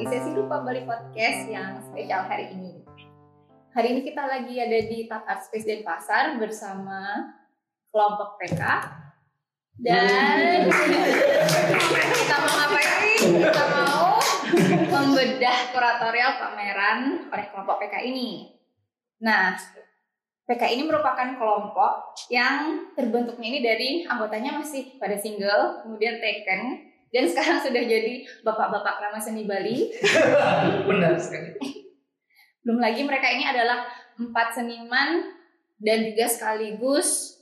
di sesi Lupa Balik Podcast yang spesial hari ini. Hari ini kita lagi ada di Tat Art Space Denpasar bersama kelompok PK. Dan kita mau membedah kuratorial pameran oleh kelompok PK ini. Nah, PK ini merupakan kelompok yang terbentuknya ini dari anggotanya masih pada single, kemudian taken, dan sekarang sudah jadi bapak-bapak lama seni Bali. Benar sekali. Belum lagi mereka ini adalah 4 seniman dan juga sekaligus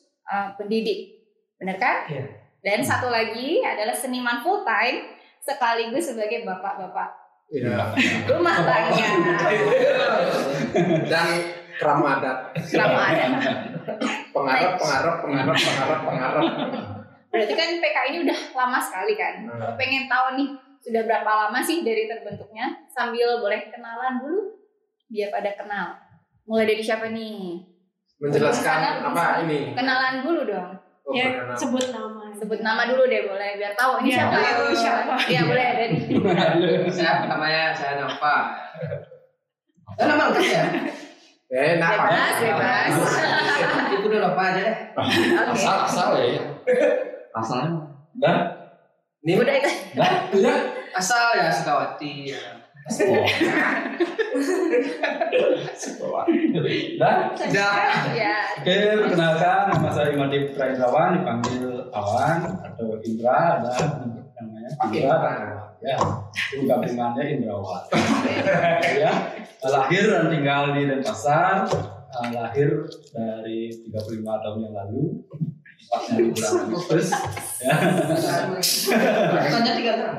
pendidik, benar kan? Iya. Dan satu lagi adalah seniman full time sekaligus sebagai bapak-bapak. Iya. Rumah tangga. Dan Krama adat. Pengarap. Berarti kan PK ini udah lama sekali kan. Pengen tahu nih sudah berapa lama sih dari terbentuknya, sambil boleh kenalan dulu biar pada kenal. Mulai dari siapa nih? Menjelaskan apa ini? Kenalan dulu dong. Oh, ya, perkenalan. Sebut nama dulu deh boleh biar tahu ini ya, siapa. Iya boleh dari. Siapa namanya? Saya Nova. Nama lengkap ya? Bebas. Itu udah lupa aja deh. Asal ya Sukawati ya. Oke, perkenalkan nama saya I Made Prayudrawan, dipanggil Awan atau Indra, ada namanya Indra. Ya, gabungannya Indrawan. Ya, lahir dan tinggal di Denpasar. Lahir dari 35 tahun yang lalu. Tepatnya di bulan Agustus. Ya. Tahunnya 35.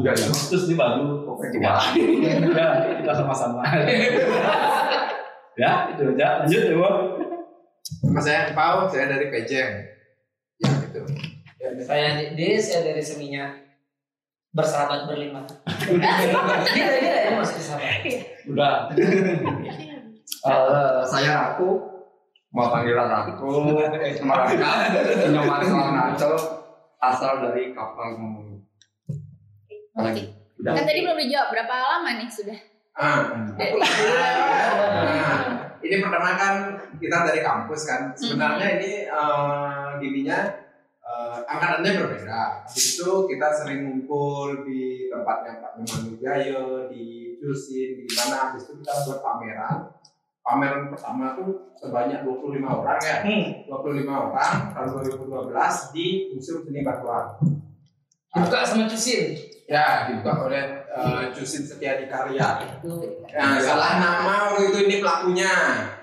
Agustus ini baru Covid-19. Ya, kita sama-sama. Ya, itu aja. Lanjut ya, Bu. Nama saya Pau, saya dari Pejeng. Ya, gitu. Saya Des, saya dari Seminya. Bersahabat berlima. Dia masih sahabat. Udah. Saya Raku, mau panggilan Raku. Mereka nama Senandung asal dari Kapang Mulu. Lagi. Kan tadi belum dijawab berapa lama nih sudah? Ini pertama kan kita dari kampus kan. Sebenarnya ini gininya. Angkatannya berbeda. Habis itu kita sering ngumpul di tempatnya Pak Memang Jayo, di Jusin, di mana. Habis itu kita buat pameran. Pameran pertama tuh sebanyak 25 orang ya. 25 orang tahun 2012 di Museum Seni Batuan. Dibuka sama Jusin. Ya, dibuka oleh Jusin Setiadi Karya. Nah, salah nama waktu itu ini pelakunya.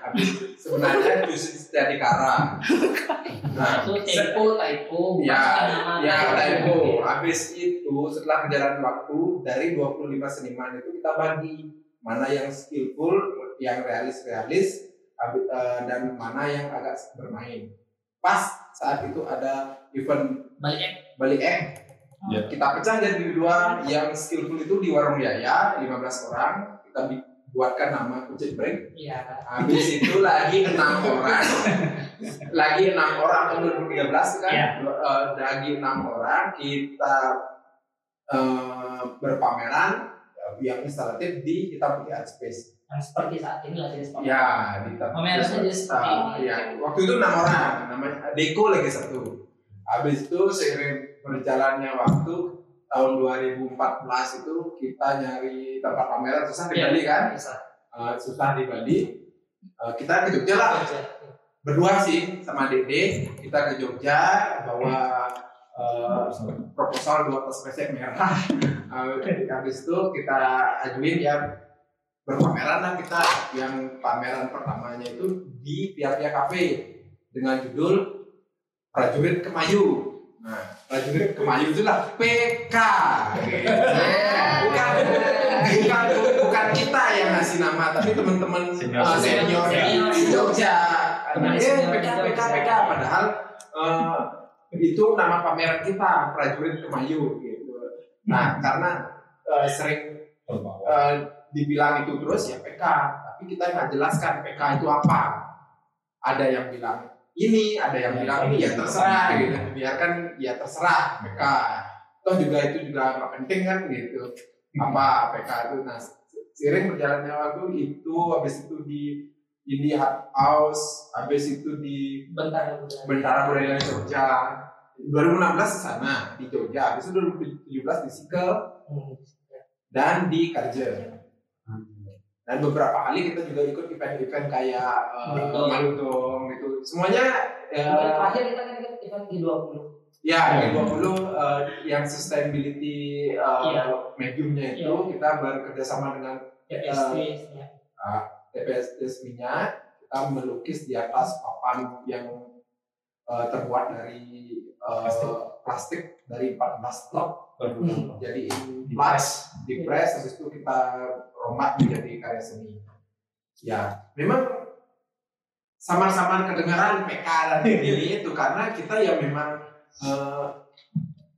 Habis sebenarnya Jusin Setiadi Karya. Nah, typo. Typo. Habis itu setelah berjalan waktu dari 25 seniman itu kita bagi mana yang skillful, yang realis, dan mana yang agak bermain. Pas saat itu ada event Balik Ek. Yeah. Kita pecah jadi dua, yang skillful itu di Warung Yaya 15 orang, kita buatkan nama Kucing Break. Yeah. Habis itu lagi 6 orang. Lagi 6 orang tahun 2013 kan, lagi 6 orang kita berpameran yang instalatif di kita punya space. Seperti saat ini lagi space. Ya, di pameran jadi seperti. Ya, waktu itu 6 orang, namanya Deko lagi satu. Habis itu seiring berjalannya waktu tahun 2014 itu kita nyari tempat pameran susah di Bali kan? Susah di Bali. Kita ke Jogja lah. Berdua sih sama Dede, kita ke Jogja bawa proposal 2 tas pesek merah. Habis itu kita ajuin ya berpameran lah kita. Yang pameran pertamanya itu di Pia-Pia Cafe dengan judul Prajurit Kemayu. Nah, Prajurit Kemayu itulah PK. Bukan kita yang ngasih nama, tapi teman-teman senior di Jogja. Nah, PK padahal itu nama pameran kita Prajurit Kemayu gitu. Nah, karena sering dibilang itu terus ya PK, tapi kita nggak jelaskan PK itu apa. Ada yang bilang ini, ada yang bilang ini, ya terserah gitu. Biarkan ya terserah PK. Toh juga itu juga penting kan gitu. apa PK itu. Nah, sering berjalannya waktu itu, habis itu di Indie House, habis itu di Bentara Budaya Jogja. 2016 sana di Jogja, habis itu 2017 di Sikel dan di Karja. Dan beberapa kali kita juga ikut event-event kayak Malutung gitu. Semuanya terakhir kita kan ikut event G20. Ya, G20 yang sustainability mediumnya itu kita bekerja sama dengan TPS resminya, kita melukis di atas papan yang terbuat dari plastik dari 14 blok. Jadi dipres, habis itu kita rombak menjadi karya seni. Ya, memang samar-samar kedengaran PK dan ini itu karena kita ya memang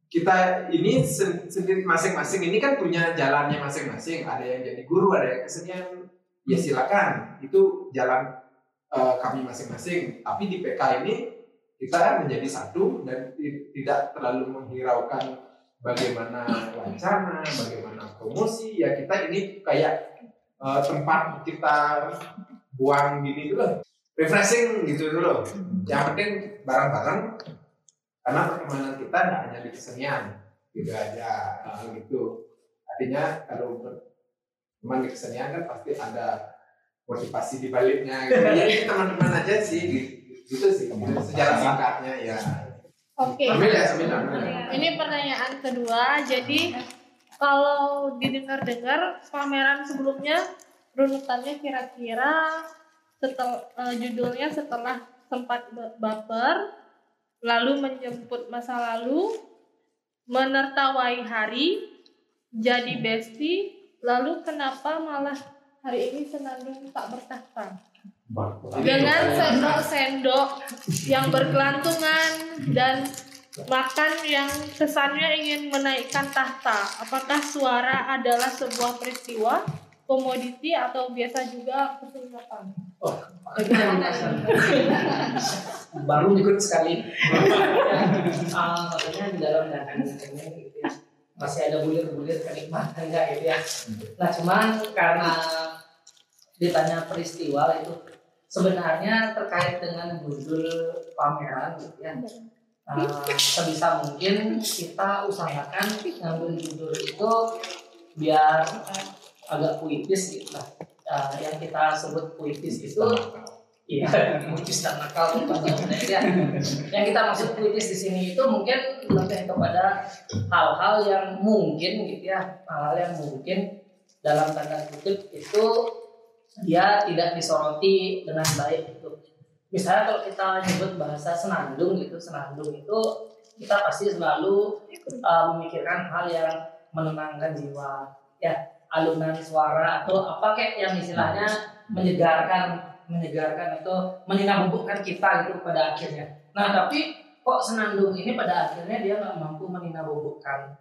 kita ini sendiri masing-masing ini kan punya jalannya masing-masing. Ada yang jadi guru, ada yang kesenian. Ya silakan, itu jalan kami masing-masing. Tapi di PK ini kita menjadi satu dan tidak terlalu menghiraukan bagaimana wacana, bagaimana promosi. Ya kita ini kayak tempat kita buang gini dulu, refreshing gitu dulu. Yang penting bareng-bareng, karena perkembangan kita tidak hanya di kesenian, gitu aja gitu. Artinya kalau teman di kesenian kan pasti ada motivasi di baliknya. Gitu. Jadi teman-teman aja sih. Gitu. Itu sih sejarah singkatnya ya. Oke. Ambil ya. Ini pertanyaan kedua. Jadi kalau didengar-dengar pameran sebelumnya runutannya kira-kira setel, judulnya setelah sempat baper, lalu menjemput masa lalu, menertawai hari, jadi bestie, lalu kenapa malah hari ini senandung tak bertahta? Dengan sendok-sendok yang bergelantungan dan makan yang kesannya ingin menaikkan tahta. Apakah suara adalah sebuah peristiwa, komoditi, atau biasa juga kesempatan? Oh, bagaimana? Baru ikut sekali. Makanya di dalam dandan ini masih ada bulir-bulir kenikmatan enggak gitu ya. Nah cuman karena ditanya peristiwa itu sebenarnya terkait dengan judul pameran gitu ya. Sebisa mungkin kita usahakan ngambil judul itu biar agak puitis gitu lah. Yang kita sebut puitis itu iya, puitis dan nakal itu ya. Yang kita maksud puitis di sini itu mungkin lebih kepada hal-hal yang mungkin gitu ya, hal-hal yang mungkin dalam tanda kutip itu dia tidak disoroti dengan baik gitu. Misalnya kalau kita nyebut bahasa senandung gitu, senandung itu kita pasti selalu memikirkan hal yang menenangkan jiwa, ya alunan suara atau apa kayak yang istilahnya menyegarkan atau meninabobokan kita gitu pada akhirnya. Nah tapi kok senandung ini pada akhirnya dia nggak mampu meninabobokkan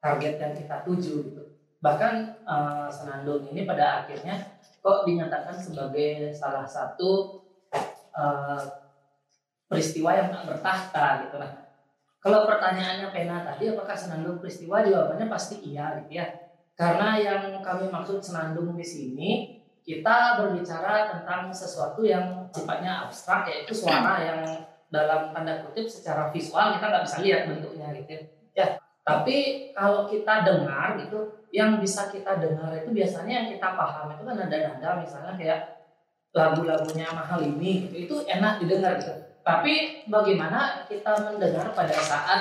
target yang kita tuju gitu. Bahkan senandung ini pada akhirnya kok dinyatakan sebagai salah satu peristiwa yang tak bertahta gitu lah. Kalau pertanyaannya Pena tadi apakah senandung peristiwa, jawabannya pasti iya gitu ya. Karena yang kami maksud senandung di sini kita berbicara tentang sesuatu yang sifatnya abstrak, yaitu suara yang dalam tanda kutip secara visual kita nggak bisa lihat bentuknya gitu ya. Tapi kalau kita dengar gitu, yang bisa kita dengar itu biasanya yang kita paham itu kan nada-nada, misalnya kayak lagu-lagunya Mahal Ini gitu, itu enak didengar gitu. Tapi bagaimana kita mendengar pada saat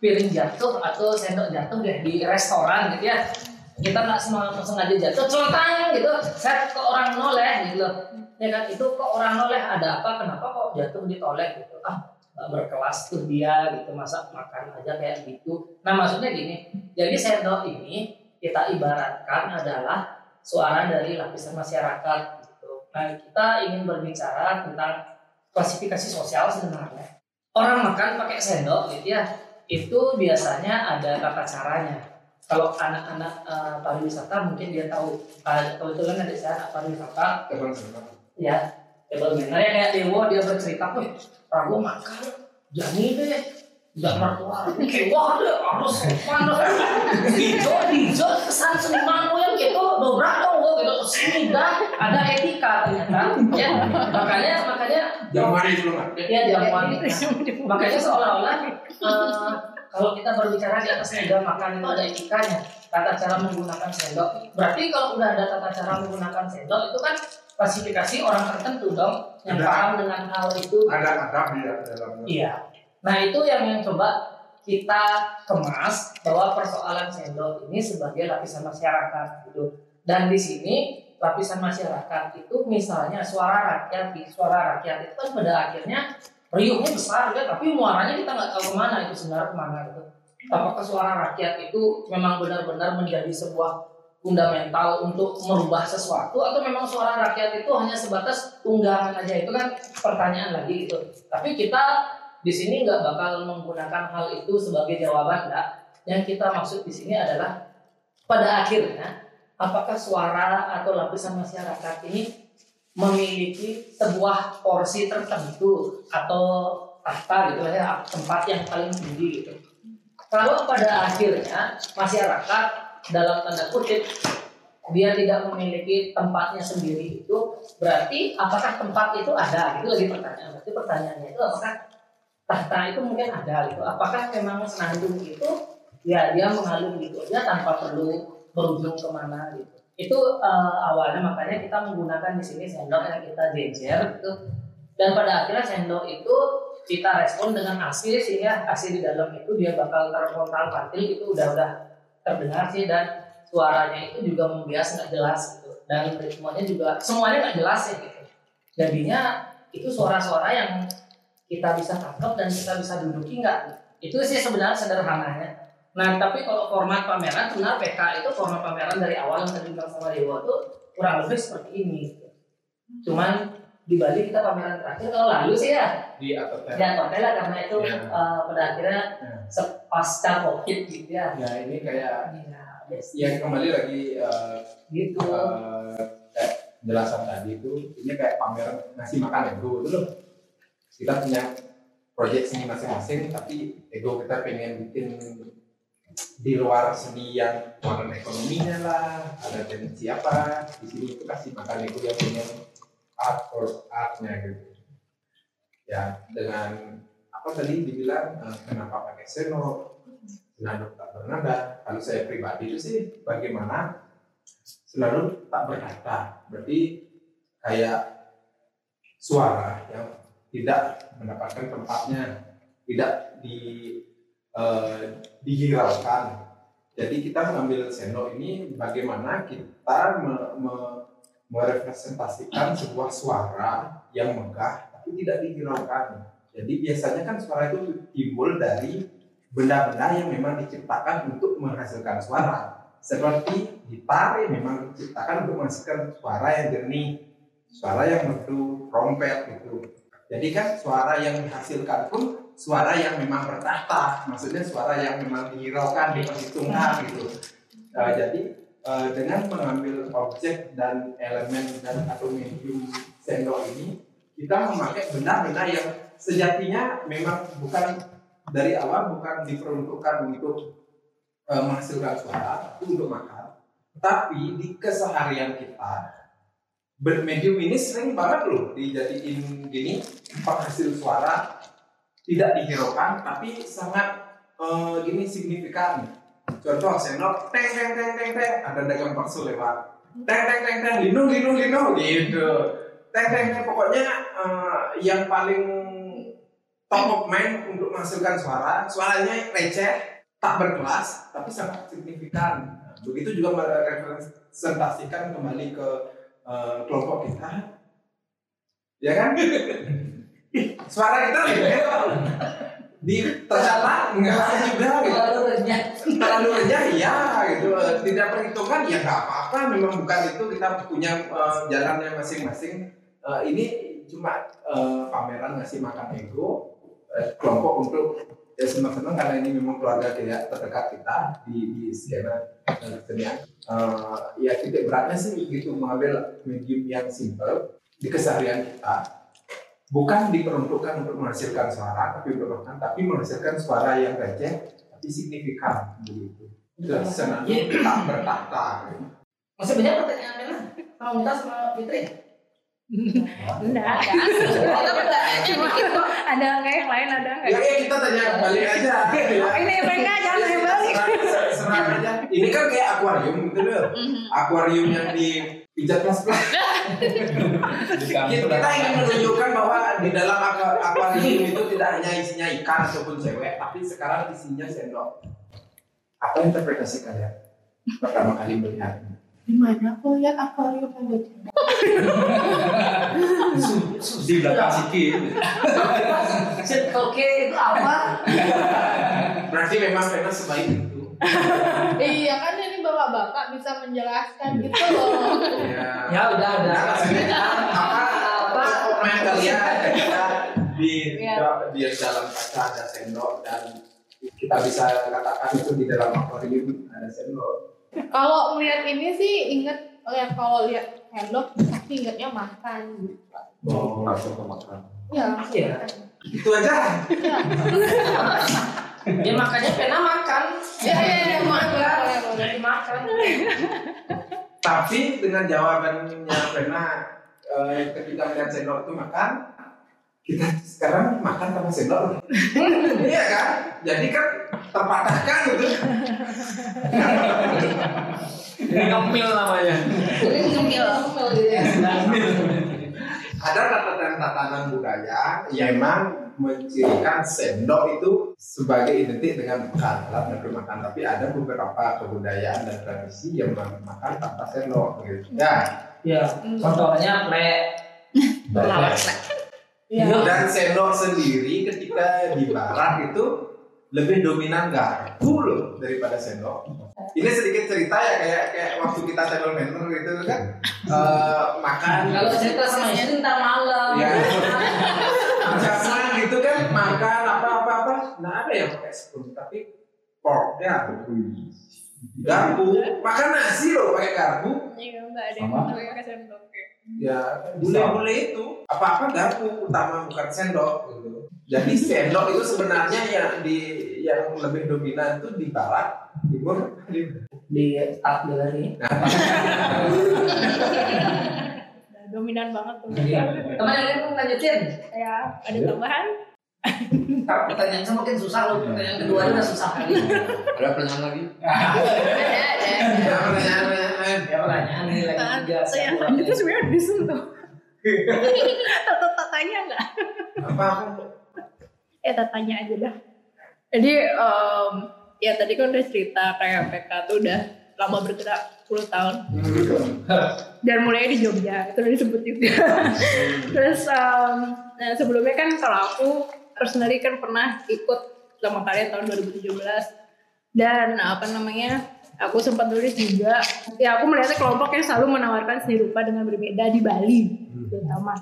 piring jatuh atau sendok jatuh di restoran gitu ya. Kita nggak sengaja jatuh, celotang gitu, set ke orang noleh gitu loh. Ya kan, itu kok orang noleh, ada apa, kenapa kok jatuh di toilet gitu. Berkelas tuh dia gitu, masa makan aja kayak gitu. Nah maksudnya gini, jadi sendok ini kita ibaratkan adalah suara dari lapisan masyarakat gitu. Nah kita ingin berbicara tentang klasifikasi sosial sebenarnya. Orang makan pakai sendok gitu ya, itu biasanya ada tata caranya. Kalau anak-anak pariwisata mungkin dia tahu. Kebetulan ada saya pariwisata. Ya. Table manner ya kayak Dewo dia bercerita, wih, aku makan jani deh Enggak mertua, mikir wah deh, harus seniman loh. Dijo kesan seniman loh yang gitu, dobrak dong loh gitu. Seni dan ada etika ternyata, ya. Makanya. Jamuan itu loh. Iya jamuan. Makanya seolah-olah kalau kita berbicara di atas meja makan itu ada etikanya, tata cara menggunakan sendok. Berarti kalau udah ada tata cara menggunakan sendok itu kan klasifikasi orang tertentu dong yang paham dengan hal itu. Ada adab ya dalamnya. Iya. Nah itu yang coba kita kemas bahwa persoalan sendok ini sebagai lapisan masyarakat gitu. Dan di sini lapisan masyarakat itu misalnya suara rakyat itu kan pada akhirnya riuhnya besar ya, tapi muaranya kita nggak tahu kemana itu sebenarnya kemana gitu. Apakah suara rakyat itu memang benar-benar menjadi sebuah fundamental untuk merubah sesuatu atau memang suara rakyat itu hanya sebatas unggahan aja, itu kan pertanyaan lagi gitu. Tapi kita di sini nggak bakal menggunakan hal itu sebagai jawaban, enggak. Yang kita maksud di sini adalah pada akhirnya apakah suara atau lapisan masyarakat ini memiliki sebuah porsi tertentu atau tahta gitu ya, tempat yang paling tinggi gitu. Kalau pada akhirnya masyarakat dalam tanda kutip dia tidak memiliki tempatnya sendiri itu berarti apakah tempat itu ada? Itu lagi pertanyaan. Berarti pertanyaannya itu apakah tahta itu mungkin ada gitu. Apakah memang Senandung itu ya dia mengalun gitu aja tanpa perlu berujung kemana gitu. Itu awalnya makanya kita menggunakan di sini sendok yang kita jejer gitu. Dan pada akhirnya sendok itu kita respon dengan ASI sehingga ASI di dalam itu dia bakal terkontal-kontil itu udah terdengar sih dan suaranya itu juga membias nggak jelas gitu. Dan ritmenya juga semuanya nggak jelas ya gitu. Jadinya itu suara-suara yang kita bisa tangkap dan kita bisa duduki nggak? Itu sih sebenarnya sederhananya. Nah tapi kalau format pameran sebenarnya PK itu format pameran dari awal yang terbilang sama Dewa itu kurang lebih seperti ini. Cuman di Bali kita pameran terakhir kalau lalu sih ya di atas hotel lah karena itu ya. Pada akhirnya ya. Pasca COVID gitu ya. Nah ini kayak ya kembali lagi gitu. Jelasan tadi itu ini kayak pameran nasi makan ego itu loh. Kita punya proyek seni masing-masing, tapi ego kita pengen bikin di luar seni yang warna ekonominya lah, ada tendensi apa, di sini kita kasih makan ego yang punya art or artnya gitu. Ya dengan apa tadi dibilang kenapa pakai seno, Senandung Tak Bernada. Kalau saya pribadi itu sih bagaimana Senandung Tak Bertahta, berarti kayak suara yang tidak mendapatkan tempatnya, tidak dihiraukan. Jadi kita mengambil sendok ini bagaimana kita merepresentasikan sebuah suara yang megah tapi tidak dihiraukan. Jadi biasanya kan suara itu timbul dari benda-benda yang memang diciptakan untuk menghasilkan suara. Seperti gitar memang diciptakan untuk menghasilkan suara yang jernih, suara yang merdu, trompet gitu. Jadi kan suara yang dihasilkan pun suara yang memang bertahta, maksudnya suara yang memang dihiraukan, diperhitungkan gitu. Jadi dengan mengambil objek dan elemen dan atau medium sendok ini, kita memakai benda-benda yang sejatinya memang bukan dari awal bukan diperuntukkan untuk menghasilkan suara, tapi untuk makan. Tapi di keseharian kita bermedium ini sering banget loh dijadiin gini penghasil suara tidak dihiraukan tapi sangat gini signifikan. Contoh sendok teng teng teng teng teng ada dagang bakso lewat teng teng teng teng linung gitu teng teng teng pokoknya yang paling top of mind untuk menghasilkan suaranya receh tak berkelas tapi sangat signifikan. Begitu juga merepresentasikan kembali ke kelompok kita, ya kan? Suara kita di ternyata nggak juga gitu. Terlalu renyah, ya gitu. Tidak perhitungkan, ya nggak apa-apa. Memang bukan itu kita punya jalannya masing-masing. Ini cuma pameran ngasih makan ego kelompok untuk ya senang-senang karena ini memang keluarga kayak terdekat kita di skena kesenian. Ya titik beratnya sih gitu mengambil medium yang simple di keseharian kita bukan diperuntukkan untuk menghasilkan suara, tapi menghasilkan suara yang receh tapi signifikan begitu. Itu Senandung Tak Bertahta. Masih banyak pertanyaan Bella? Mau minta sama Fitri? Enggak. Kita pertanyaannya dikit kok. Ada kayak yang lain ada enggak? Ya kita tanya balik aja. Ini mereka jangan tanya balik. Serang aja. Ini kan kayak akuarium gitu loh. Akuarium yang dipijat mas plas. Kita ingin menunjukkan bahwa di dalam akuarium itu tidak hanya isinya ikan ataupun cewek, tapi sekarang isinya sendok. Apa interpretasi kalian pertama kali melihat? Di mana aku lihat akuarium yang berbeda? Di belakang sikit. Oke, itu apa? Berarti memang sebaik itu. Iya kan ini bapak-bapak bisa menjelaskan gitu loh. Ya udah. Apa komen kalian di dalam kaca ada sendok dan kita bisa katakan itu di dalam akuarium ada sendok. Kalau melihat ini sih inget, ya kalau lihat handok pasti ingetnya makan gitu. Oh, langsung ke makan. Iya. Itu aja. Iya. Dia makannya pernah makan. Iya, makan. Tapi dengan jawabannya pernah ketika melihat sendok itu makan, kita sekarang makan sama sendok. Iya kan? Jadi kan terpatahkan gitu. Ini ngemil namanya. Ini ngemil gitu ya. Ada tatanan budaya yang memang mencirikan sendok itu sebagai identik dengan makan, alat makan. Tapi ada beberapa kebudayaan dan tradisi yang makan tanpa sendok gitu. Ya. Contohnya plek. Dan sendok sendiri ketika di barat itu lebih dominan garpu loh daripada sendok. Ini sedikit cerita ya kayak waktu kita table manner gitu kan makan. Kalau cerita semuanya itu ntar malam. Ya. Jangan gitu kan makan apa. Nah ada yang pakai spoon tapi porknya garpu. Makan nasi loh pakai garpu. Iya nggak ada yang pakai sendok. Ya bule-bule itu apa garpu utama bukan sendok gitu. Jadi sendok itu sebenarnya yang lebih dominan itu di barat, timur, di art gallery. Dominan banget tuh. Teman yang lain mau lanjutin? Ya, ada tambahan? Pertanyaannya mungkin susah loh. Pertanyaan kedua udah susah kali. Ada pertanyaan lagi? Ada. Pertanyaan ini lagi tiga. Saya lanjut tuh sebenarnya disentuh. Tanya nggak? Apa? Tanya aja dah. Jadi ya tadi kan udah cerita kayak PK tuh udah lama bergerak 10 tahun. Dan mulainya di Jogja, itu udah disebut juga. Terus nah sebelumnya kan kalau aku personally kan pernah ikut sama kalian tahun 2017 dan aku sempat nulis juga. Ya aku melihatnya kelompok yang selalu menawarkan seni rupa dengan berbeda di Bali terutama.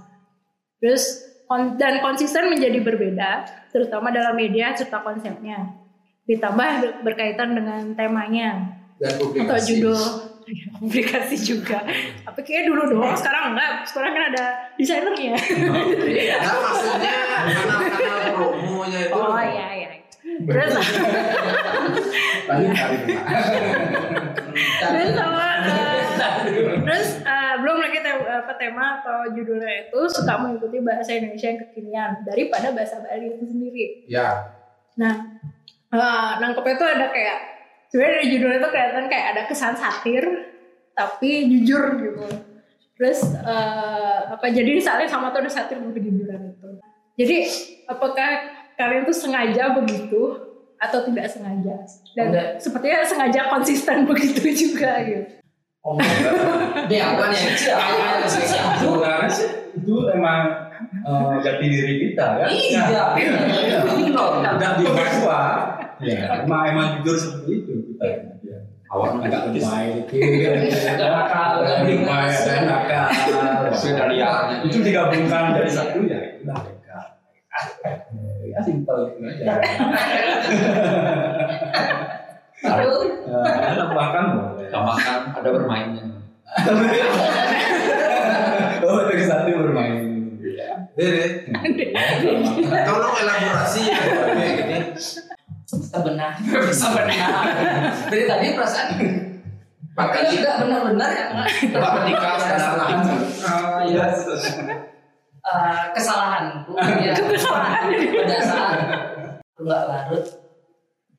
Terus dan konsisten menjadi berbeda, terutama dalam media serta konsepnya. Ditambah berkaitan dengan temanya dan publikasi. Atau judul, ya, publikasi juga. Tapi kayaknya dulu doang, sekarang enggak. Sekarang kan ada desainernya. Iya, maksudnya kanal-kanal promonya itu. Oh iya. Terus belum lagi tema atau judulnya itu suka mengikuti bahasa Indonesia yang kekinian daripada bahasa Bali itu sendiri. Ya. Nah, nangkepnya tuh ada kayak sebenarnya dari judulnya tuh kelihatan kayak ada kesan satir tapi jujur gitu. Terus jadi disalin sama tuh ada satir dan kejujuran itu. Jadi apakah kalian tuh sengaja begitu atau tidak sengaja? Dan sepertinya sengaja konsisten begitu juga gitu. Oh enggak. Itu emang jati diri kita kan? Iya. Udah dibawa. Ya, emang jujur seperti itu kita. Awalnya agak lebih baik. Nakal. Itu digabungkan dari satu ya. Ya simpel gitu aja. Tambahkan ada bermainnya. Itu satu bermain. Tolong elaborasi ya. Sebenarnya. Dari tadi perasaan. Pakai tidak benar-benar ya. Ketika kesalahan. Ya. Kesalahanku. Kesalahan. Pada saat aku nggak larut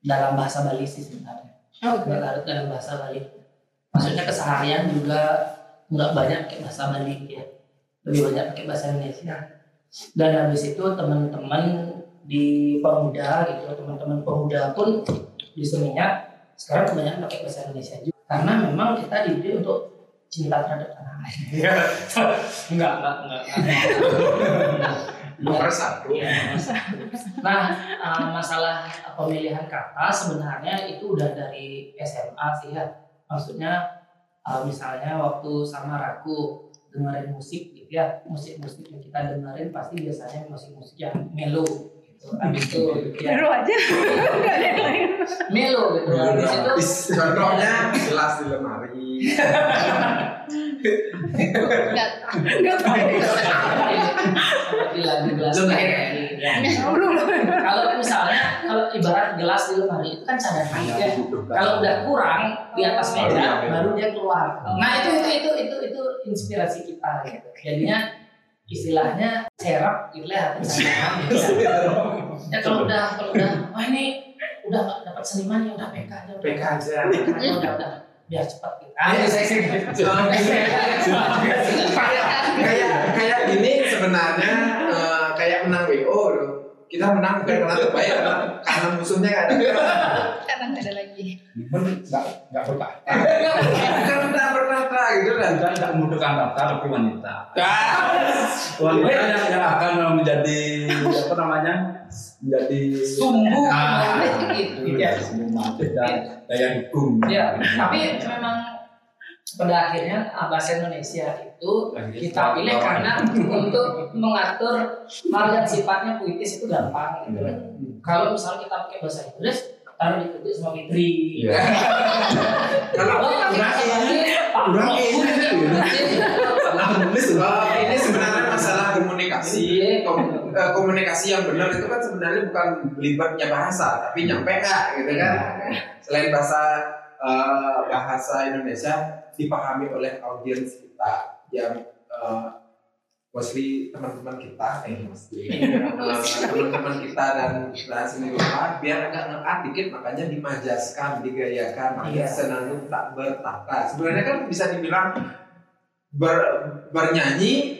dalam bahasa Bali sih sebenarnya. Nggak larut dalam bahasa Bali. Maksudnya keseharian juga nggak banyak pakai bahasa Bali ya. Lebih banyak pakai bahasa Indonesia. Dan habis itu teman-teman di pemuda gitu, teman-teman pemuda pun di seninya sekarang kebanyakan pakai bahasa Indonesia juga. Karena memang kita diberi untuk cinta terhadap tanah air. Enggak. Nah, masalah pemilihan kata sebenarnya itu udah dari SMA sih ya. Maksudnya misalnya waktu sama Raku dengerin musik gitu ya, musik-musik yang kita dengerin pasti biasanya musik-musik yang melo gitu. Habis itu ya. Melo aja. Enggak ada lain. Melo gitu. Habis itu contohnya gelas di lemari. Enggak tahu. Gelas di gelas. Kalau misalnya kalau ibarat gelas di lemari itu kan cadangan ya. Kalau udah kurang di atas meja baru dia keluar. Nah, itu inspirasi kita gitu. Jadinya istilahnya serap gitu lah pencarian gitu. Ya kalau udah wah ini udah dapat seniman ya udah PK aja. Udah biar cepat gitu. Kayak gini sebenarnya kayak menang WO loh. Kita menang bukan karena terbayar, karena musuhnya kan. Karena nggak ada lagi. Nggak berkata. Nggak berkata gitu kan. Tidak membutuhkan kata tapi wanita. Wanita yang akan menjadi apa namanya? Menjadi sumbu gitu ya. Daya dukung. Ya, tapi memang pada akhirnya bahasa Indonesia itu kita pilih karena untuk mengatur hal yang sifatnya puitis itu gampang gitu. Kalau misalnya kita pakai bahasa Inggris taruh dikutip sama Fitri. Kalau ini sebenarnya masalah komunikasi yang benar itu kan sebenarnya bukan melibatnya bahasa tapi nyampe nggak gitu kan. Selain bahasa Indonesia dipahami oleh audiens kita yang mostly teman-teman kita teman-teman kita dan seni rupa biar agak nge-art dikit makanya dimajaskan, digayakan makanya Senandung Tak Bertahta. Sebenarnya kan bisa dibilang bernyanyi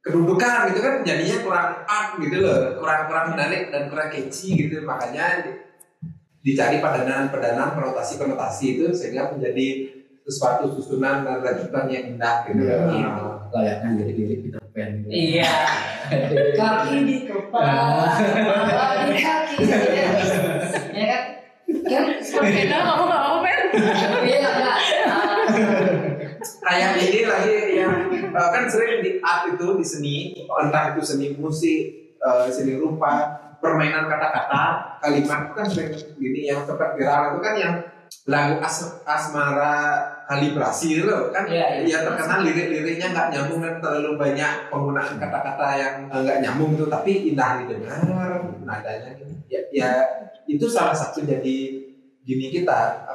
kedudukan gitu kan jadinya kurang art gitu loh, kurang menarik dan kurang catchy gitu makanya dicari padanan konotasi itu sehingga menjadi sesuatu susunan dan lanjutan yang indah gitu layaknya jadi diri kita pengen iya kaki di kepala kaki ya kan sepertinya ngomong-ngomong iya enggak kayak ini lagi yang kan sering di art itu di seni entah itu seni musik seni rupa permainan kata-kata kalimat itu kan sering gini yang sempat viral itu kan yang lagu asmara kalibrasi itu loh kan ya terkenal lirik-liriknya nggak nyambung dan terlalu banyak penggunaan kata-kata yang nggak nyambung tuh tapi indah didengar nadanya gitu ya itu salah satu jadi gini kita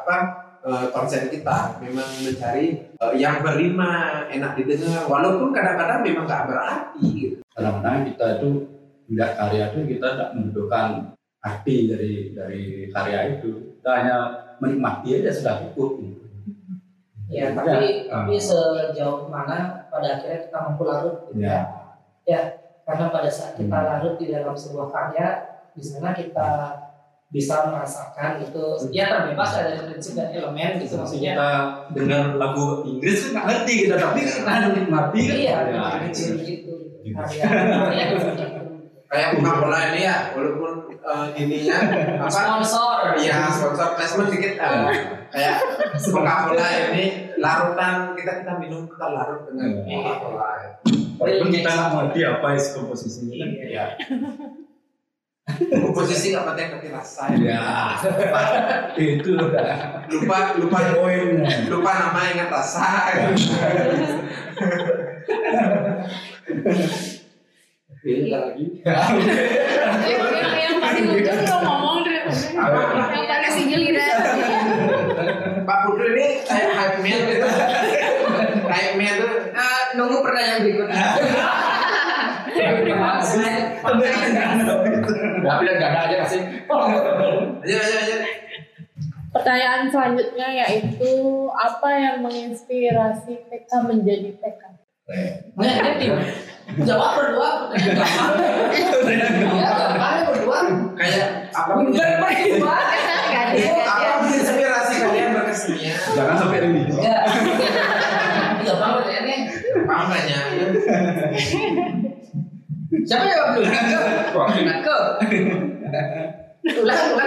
konsen kita memang mencari yang berima enak didengar walaupun kadang-kadang memang nggak berarti gitu. Kadang-kadang kita itu tidak karya itu kita tidak menentukan arti dari karya itu kita hanya menikmati aja sudah cukup. Ya, tapi sejauh mana pada akhirnya kita mampu larut gitu ya. Ya, karena pada saat kita larut di dalam sebuah karya, di sana kita bisa merasakan gitu. Ya terbebas dari prinsip dan elemen gitu maksudnya. Kita dengar lagu Inggris enggak ngerti kita tapi kita menikmati kan. Iya, gitu. Karya kayak Coca-Cola ini ya, walaupun ininya sponsor placement sedikit kayak Coca-Cola ini larutan kita minum kita larut dengan Coca-Cola. Walaupun kita nggak mau diapain komposisinya kan? Iya. Komposisi nggak penting tapi rasa. Iya. Itu lupa nama ingat rasa. Iya lagi. Yang paling lucu sih kalau ngomong deh. Yang paling sijil gitu. Pak Putri ini kayak hamil gitu. Kayak hamil tuh. Nunggu pertanyaan berikutnya. Pertanyaan selanjutnya yaitu apa yang menginspirasi PK menjadi PK? Jawab berdua. Kayak apa? Apa menginspirasi kalian berkesenian? Jangan sampai ini. Paham nanya. Siapa jawab dulu? Nangkep. Ulang.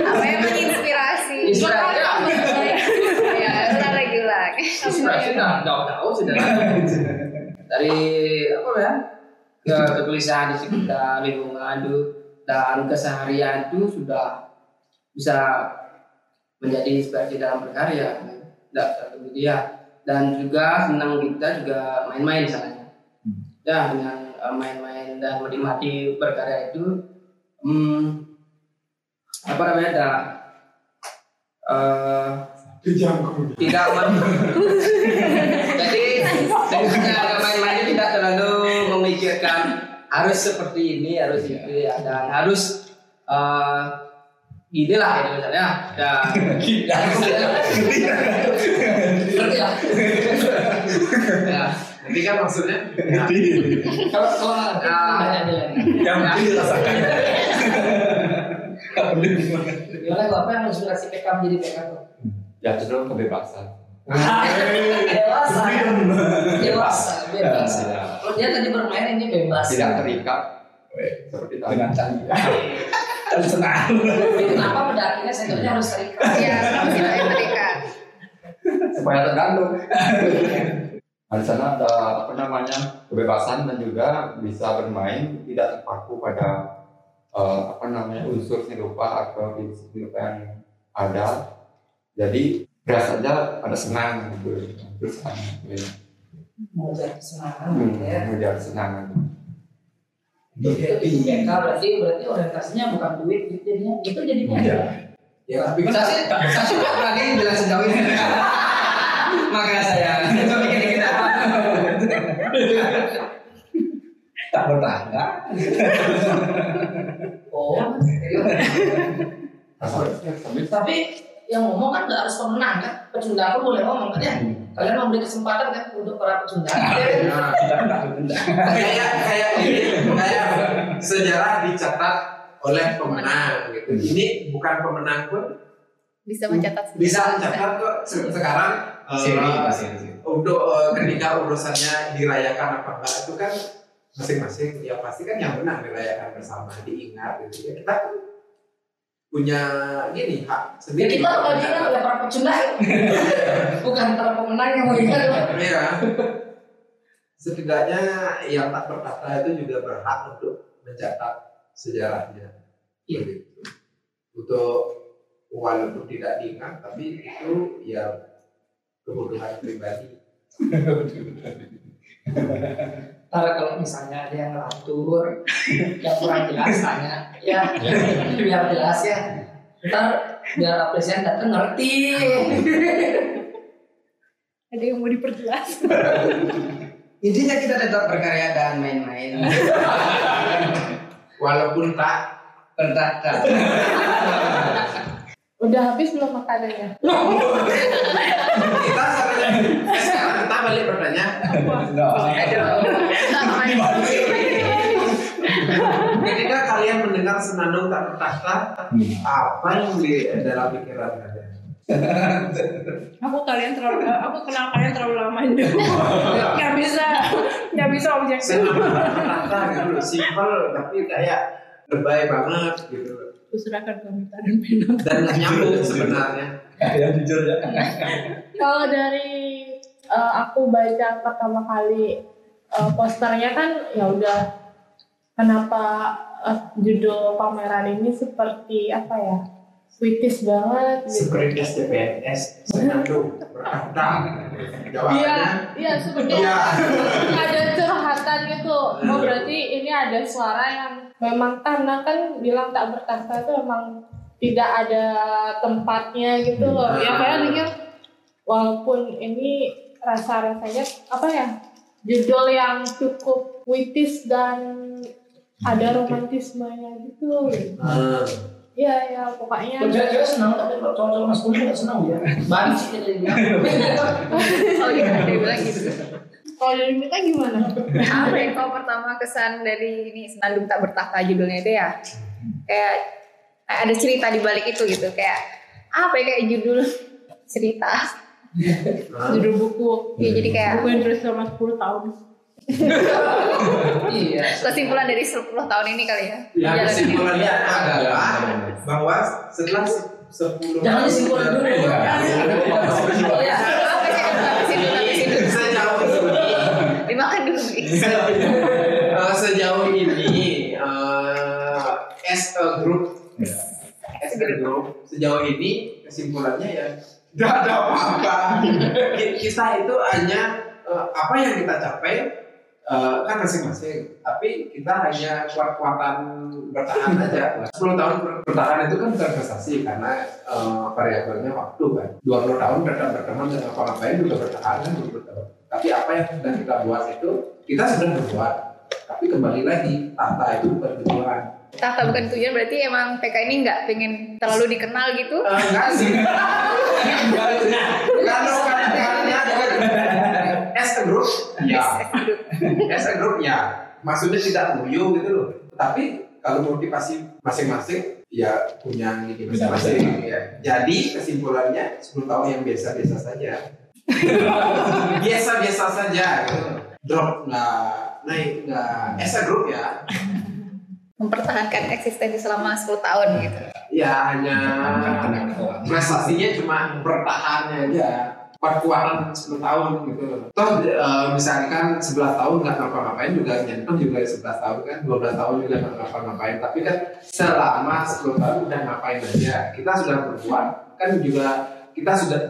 Apa yang menginspirasi? Inspirasi. Ya, sudah regular. Inspirasi dah, jauh-jauh sudah. Dari apa ya? Kegelisahan di sekitar lingkungan itu dan keseharian itu sudah bisa menjadi inspirasi dalam berkarya. Tidak dia. Dan juga senang kita juga main-main misalnya. Ya dengan main-main dan menikmati berkarya itu apa namanya tidak jadi dengan main-main tidak terlalu memikirkan harus seperti ini harus itu ya dan harus gini lah itu misalnya ya nanti kan maksudnya kalau yang dirasakan gimana kalau apa yang menginspirasi PK menjadi PK tuh ya justru kebebasan bebas kalau dia tadi bermain ini bebas tidak terikat seperti dengan canggih terus senang. Kenapa pada akhirnya sebetulnya harus terikat? Iya, harus terikat. Supaya tergantung. Di sana ada apa namanya kebebasan dan juga bisa bermain tidak terpaku pada apa namanya unsur serupa atau prinsip yang ada. Jadi rasanya ada senang gitu, terus mengejar kesenangan gitu ya. Mengejar kesenangan. Happy. PK berarti orientasinya bukan duit gitu jadinya. Itu jadinya. Iya. Ya, tapi saya sudah lagi bilang sejauh ini. Makanya saya coba bikin kita apa. Tak bertahta. Oh, tapi yang ngomong kan enggak harus pemenang kan? Pecundang pun boleh ngomong kan ya? Kalian memberi kesempatan kan untuk para pecundang. Nah, kayak sejarah dicatat oleh pemenang gitu. Ini bukan pemenang pun bisa mencatat kok sekarang untuk ketika urusannya dirayakan apa enggak itu kan masing-masing ya pasti kan yang menang dirayakan bersama diingat gitu ya. Kita punya gini hak sendiri. Kita kalau dia udah para pecundang, bukan para pemenang yang mau diingat. Iya. Setidaknya yang tak bertahta itu juga berhak untuk mencatat sejarahnya. Iya. Untuk walaupun tidak diingat, tapi itu ya kebutuhan pribadi. Ntar kalau misalnya ada yang ngatur yang kurang jelas tanya biar jelas ya ntar biar apresian datang ngerti ada yang mau diperjelas intinya kita tetap berkarya dan main-main walaupun tak bertahta. Udah habis belum makanannya? Kita sekarang kita balik bertanya. Ketika kalian mendengar Senandung Tak Bertahta, apa yang di dalam pikiran kalian? Aku kenal kalian terlalu lama itu. Nggak bisa objektif. Senandung Tak Bertahta, simple tapi kayak lebay banget gitu. Kuserahkan komentaran benar dan nyambung sebenarnya ya jujur ya. Kalau dari aku baca pertama kali posternya kan ya udah kenapa judul pameran ini seperti apa ya puitis banget gitu. Seperti TPS Senandung bertahta jawabannya iya seperti ada cerah ketakutan gitu. Oh berarti ini ada suara yang memang tanah kan bilang tak bertahta itu memang tidak ada tempatnya gitu loh. Ya kayak mikir walaupun ini rasa-rasanya apa ya, judul yang cukup puitis dan ada romantismenya gitu. Iya, ya pokoknya. Cewek-cewek senang tapi kalau cowok-cowok maskulin nggak senang ya. Baris sih jadi. Oh iya, dia bilang gitu. Kalau dari Mita gimana? Apa ya kalau pertama kesan dari ini Senandung Tak Bertahta judulnya itu ya? Kayak ada cerita di balik itu gitu, kayak apa ya, kayak judul cerita. Judul buku. Ya jadi kayak buku yang tulis selama 10 tahun. Iya. Kesimpulan dari 10 tahun ini kali ya. Ya kesimpulannya adalah bahwa setelah 10 tahun. Jangan kesimpulan dulu. Sejauh ini as a group sejauh ini kesimpulannya ya tidak ada apa-apa. Kisah itu hanya apa yang kita capai kan masing-masing, tapi kita hanya kuat-kuatan bertahan aja. 10 tahun bertahan itu kan prestasi karena variabelnya waktu kan. 20 tahun bertahan dan apa-apain juga bertahan kan, tapi apa yang sudah kita buat itu kita sedang berbuat, tapi kembali lagi tahta itu bukan tujuan. Tahta bukan tujuan berarti emang PK ini nggak pengen terlalu dikenal gitu? Enggak sih. As a group ya maksudnya tidak loyo gitu loh, tapi kalau motivasi masing-masing ya punya gini masing-masing ya. Jadi kesimpulannya 10 tahun yang biasa-biasa saja. Biasa-biasa saja gitu. Drop nggak, naik nggak, as a group ya mempertahankan eksistensi selama 10 tahun gitu ya, hanya prestasinya cuma bertahannya aja, perkuatan 10 tahun gitu. Toh misalkan 11 tahun nggak ngapa-ngapain juga nyentuh juga 11 tahun kan, 12 tahun juga nggak ngapa-ngapain, tapi kan selama 10 tahun udah ngapain aja, kita sudah berbuat kan, juga kita sudah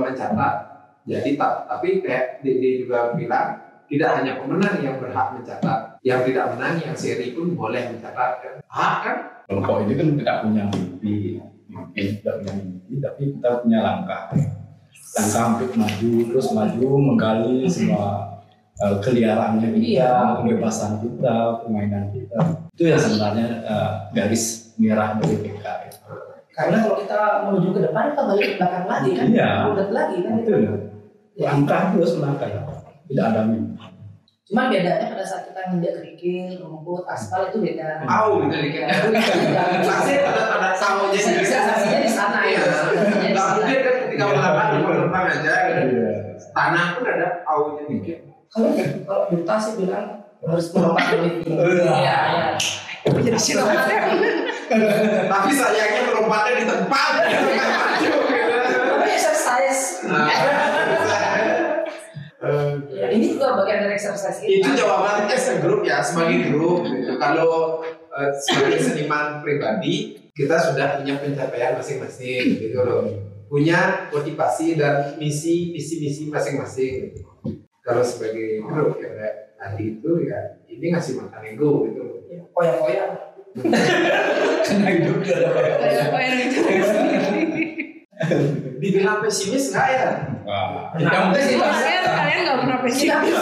mencatat. Jadi tapi kayak Dede juga bilang tidak hanya pemenang yang berhak mencatat, yang tidak menang yang seri pun boleh mencatat kan, hak kan. Kelompok ini kan tidak punya mimpi, tidak punya mimpi, tapi kita punya langkah untuk maju menggali semua keliarannya kita, kebebasan kita, permainan kita. Itu yang sebenarnya garis merah dari PK. Karena kalau kita menuju ke depan kita balik ke belakang lagi kan, mundur lagi kan. Betul. Langkah terus melangkah ya. Tidak ada mimpi. Cuma bedanya pada saat kita nginjak kerikil, rumput, aspal itu beda. Pasti ada sama aja sensasinya di sana ya. Kalau lapangan berkembang aja, tanah pun ada aunya dikit. Kalau Duta sih bilang harus melompat lebih tinggi. Iya. Tapi jadi siapa? Tapi sayangnya melompatnya di tempat. Tapi exercise. Ini juga bagian dari exercise. Itu jawabannya segrup ya, sebagai grup. Kalau sebagai seniman pribadi, kita sudah punya pencapaian masing-masing gitu loh. Punya motivasi dan misi-misi masing-masing. Kalau sebagai grup ya tadi itu ya ini ngasih makan ego gitu. Koyak-koyak. Kena hidup ada koyak-koyak. Dibilang pesimis nggak ya? Nah, pesimis. Kalian nggak pernah pesimis.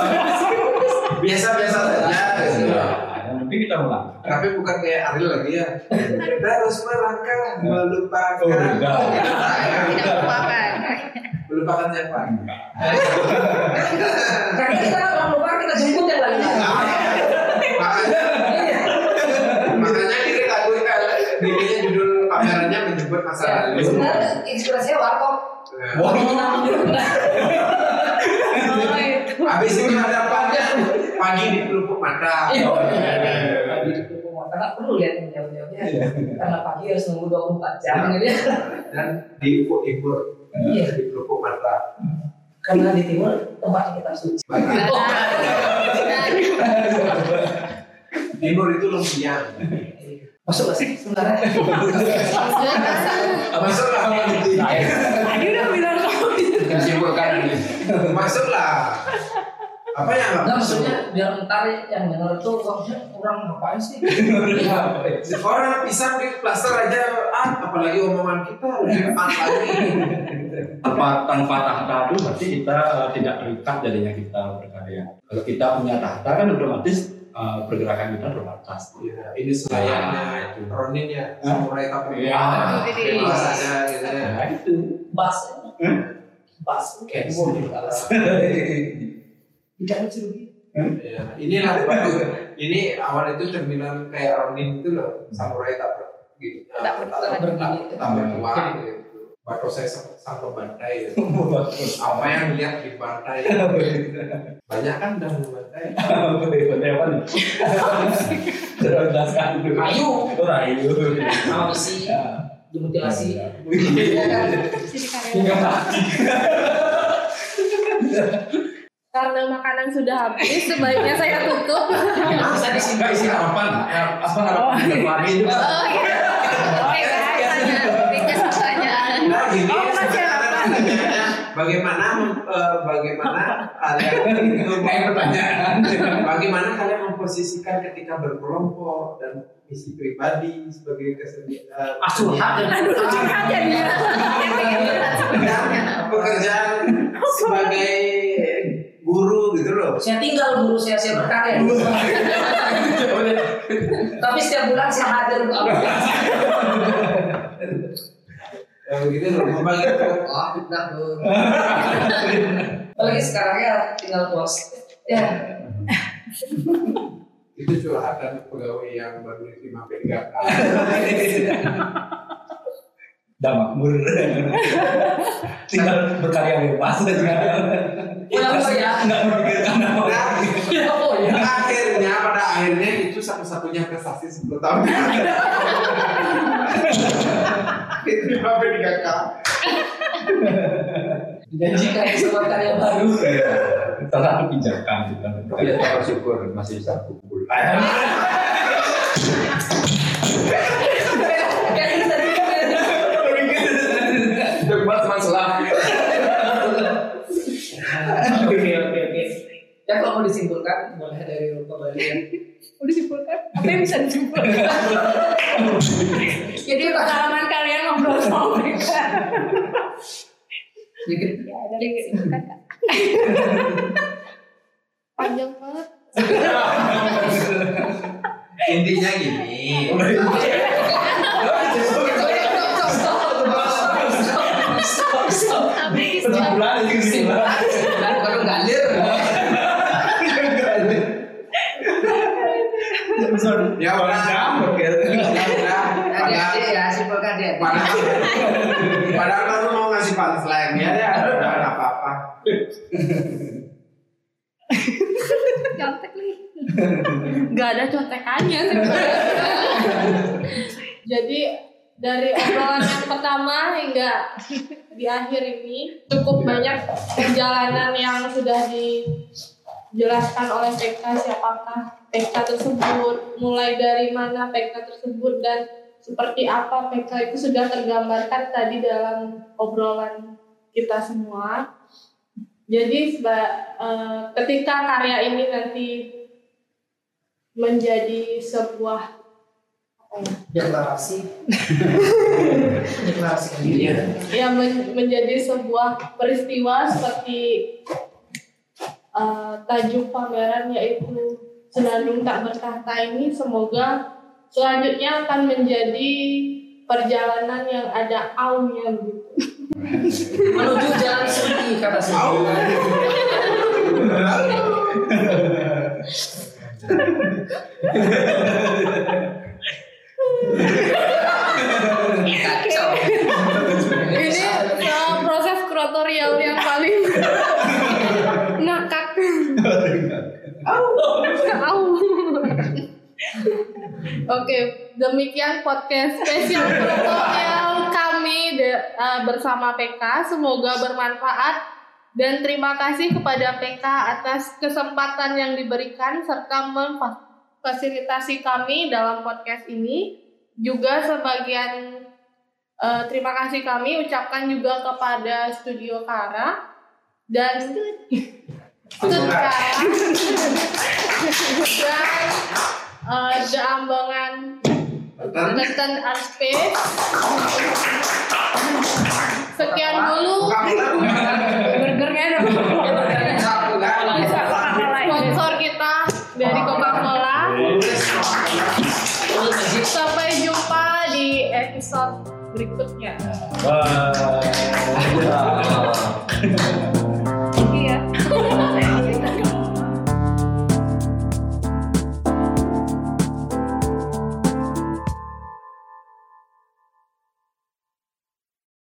Biasa-biasa saja. Tapi kita melangkah. Tapi bukan kayak Ariel lagi ya. Kita harus melangkah, melupakan. Oh, tidak melupakan. Melupakan siapa? Karena kita kalau melupakan kita jemput yang lain. Makanya ini lagu dirinya judul pamerannya menjemput masa lalu. Sebenarnya inspirasinya warkop. Habis itu ada pagi di pelupuk mata. Pagi di pelupuk mata nggak perlu lihat jauh-jauhnya. Karena pagi harus nunggu 24 jam gitu. Dan di timur, di pelupuk mata. Karena di timur tempatnya kita suci. Timur itu lumpiang. Masuk nggak sih sebenarnya? Masuklah. Tadi udah bilang kamu. Masuklah. Apa yang nggak maksudnya biar ntar yang denger tuh orang ngapain sih? Orang pisang di plaster aja, apalagi omongan kita lebih tepat lagi. Tanpa tahta itu berarti kita tidak terikat jadinya kita berkarya. Kalau kita punya tahta kan otomatis pergerakan kita terbatas. Ya, ini selayaknya itu Ronin ya, mulai tapi ya itu bas, bas, kembali balas. Tidak lucu. Ya, inilah ini awal itu cerminan kayak Ronin itu loh, samurai tak bertuah gitu. Bato saya sampai bantai gitu. Apa yang dilihat di bantai gitu. Banyak kan udah di bantai. Bantai apa nih? Terjelaskan dulu. Ayu. Apa sih? Demutilasi. Hingga mati. Karena makanan sudah habis, sebaiknya saya tutup. Masa di sini isi harapan, harapan itu. Oh iya. Oke guys, tanya pertanyaan. Bagaimana kalian itu pertanyaan? Bagaimana kalian memposisikan ketika berkelompok dan misi pribadi sebagai kesenian? Curhat jadinya. Dan pekerjaan sebagai guru gitu loh. Saya tinggal guru saya berkarya. Tapi setiap bulan saya hadir untuk apa? Ya begitu loh. Membangun ah fitnah loh. Apalagi sekarang ya tinggal post. Ya. Itu curhatan pegawai yang baru diterima PK. Udah makmur. Tinggal berkarya bebas sekarang. Nggak memikirkan apa lagi. Akhirnya pada akhirnya itu satu-satunya prestasi 10 tahun. Itu apa di kakak? Janjikan kesempatan yang baru. Salah satu pijakan kita. Tapi saya bersyukur masih bisa kumpul. Oke. Ya kalau mau disimpulkan boleh dari Lupa Balik ya. Mau disimpulkan? Apa yang bisa disimpulkan? Jadi pengalaman kalian ngobrol sama mereka. Ya dari disimpulkan Kak. Panjang banget. Intinya gini. Ya orang jamur gitu. Padahal kamu mau ngasih punchline ya, udah nggak apa-apa. Contek nih, nggak ada contekannya. Jadi dari obrolan yang pertama hingga di akhir ini cukup banyak perjalanan yang sudah dijelaskan oleh PK, siapakah PK tersebut, mulai dari mana PK tersebut, dan seperti apa PK itu sudah tergambarkan tadi dalam obrolan kita semua. Jadi ketika karya ini nanti menjadi sebuah deklarasi sendiri ya, menjadi sebuah peristiwa seperti tajuk pameran yaitu Senandung Tak Bertahta ini, semoga selanjutnya akan menjadi perjalanan yang ada aunya gitu menuju jalan seni kata sendiri. Ini proses kuratorial yang paling ngakak. Oke, demikian podcast spesial kuratorial kami bersama PK. Semoga bermanfaat dan terima kasih kepada PK atas kesempatan yang diberikan serta memfasilitasi kami dalam podcast ini. Juga sebagian terima kasih kami ucapkan juga kepada Studio Kara dan Sekarang dan The Ambangan Tat Art Space. Sekian dulu. Burgernya ada. Sponsor kita dari Coca-Cola. Sampai jumpa di episode berikutnya. Bye.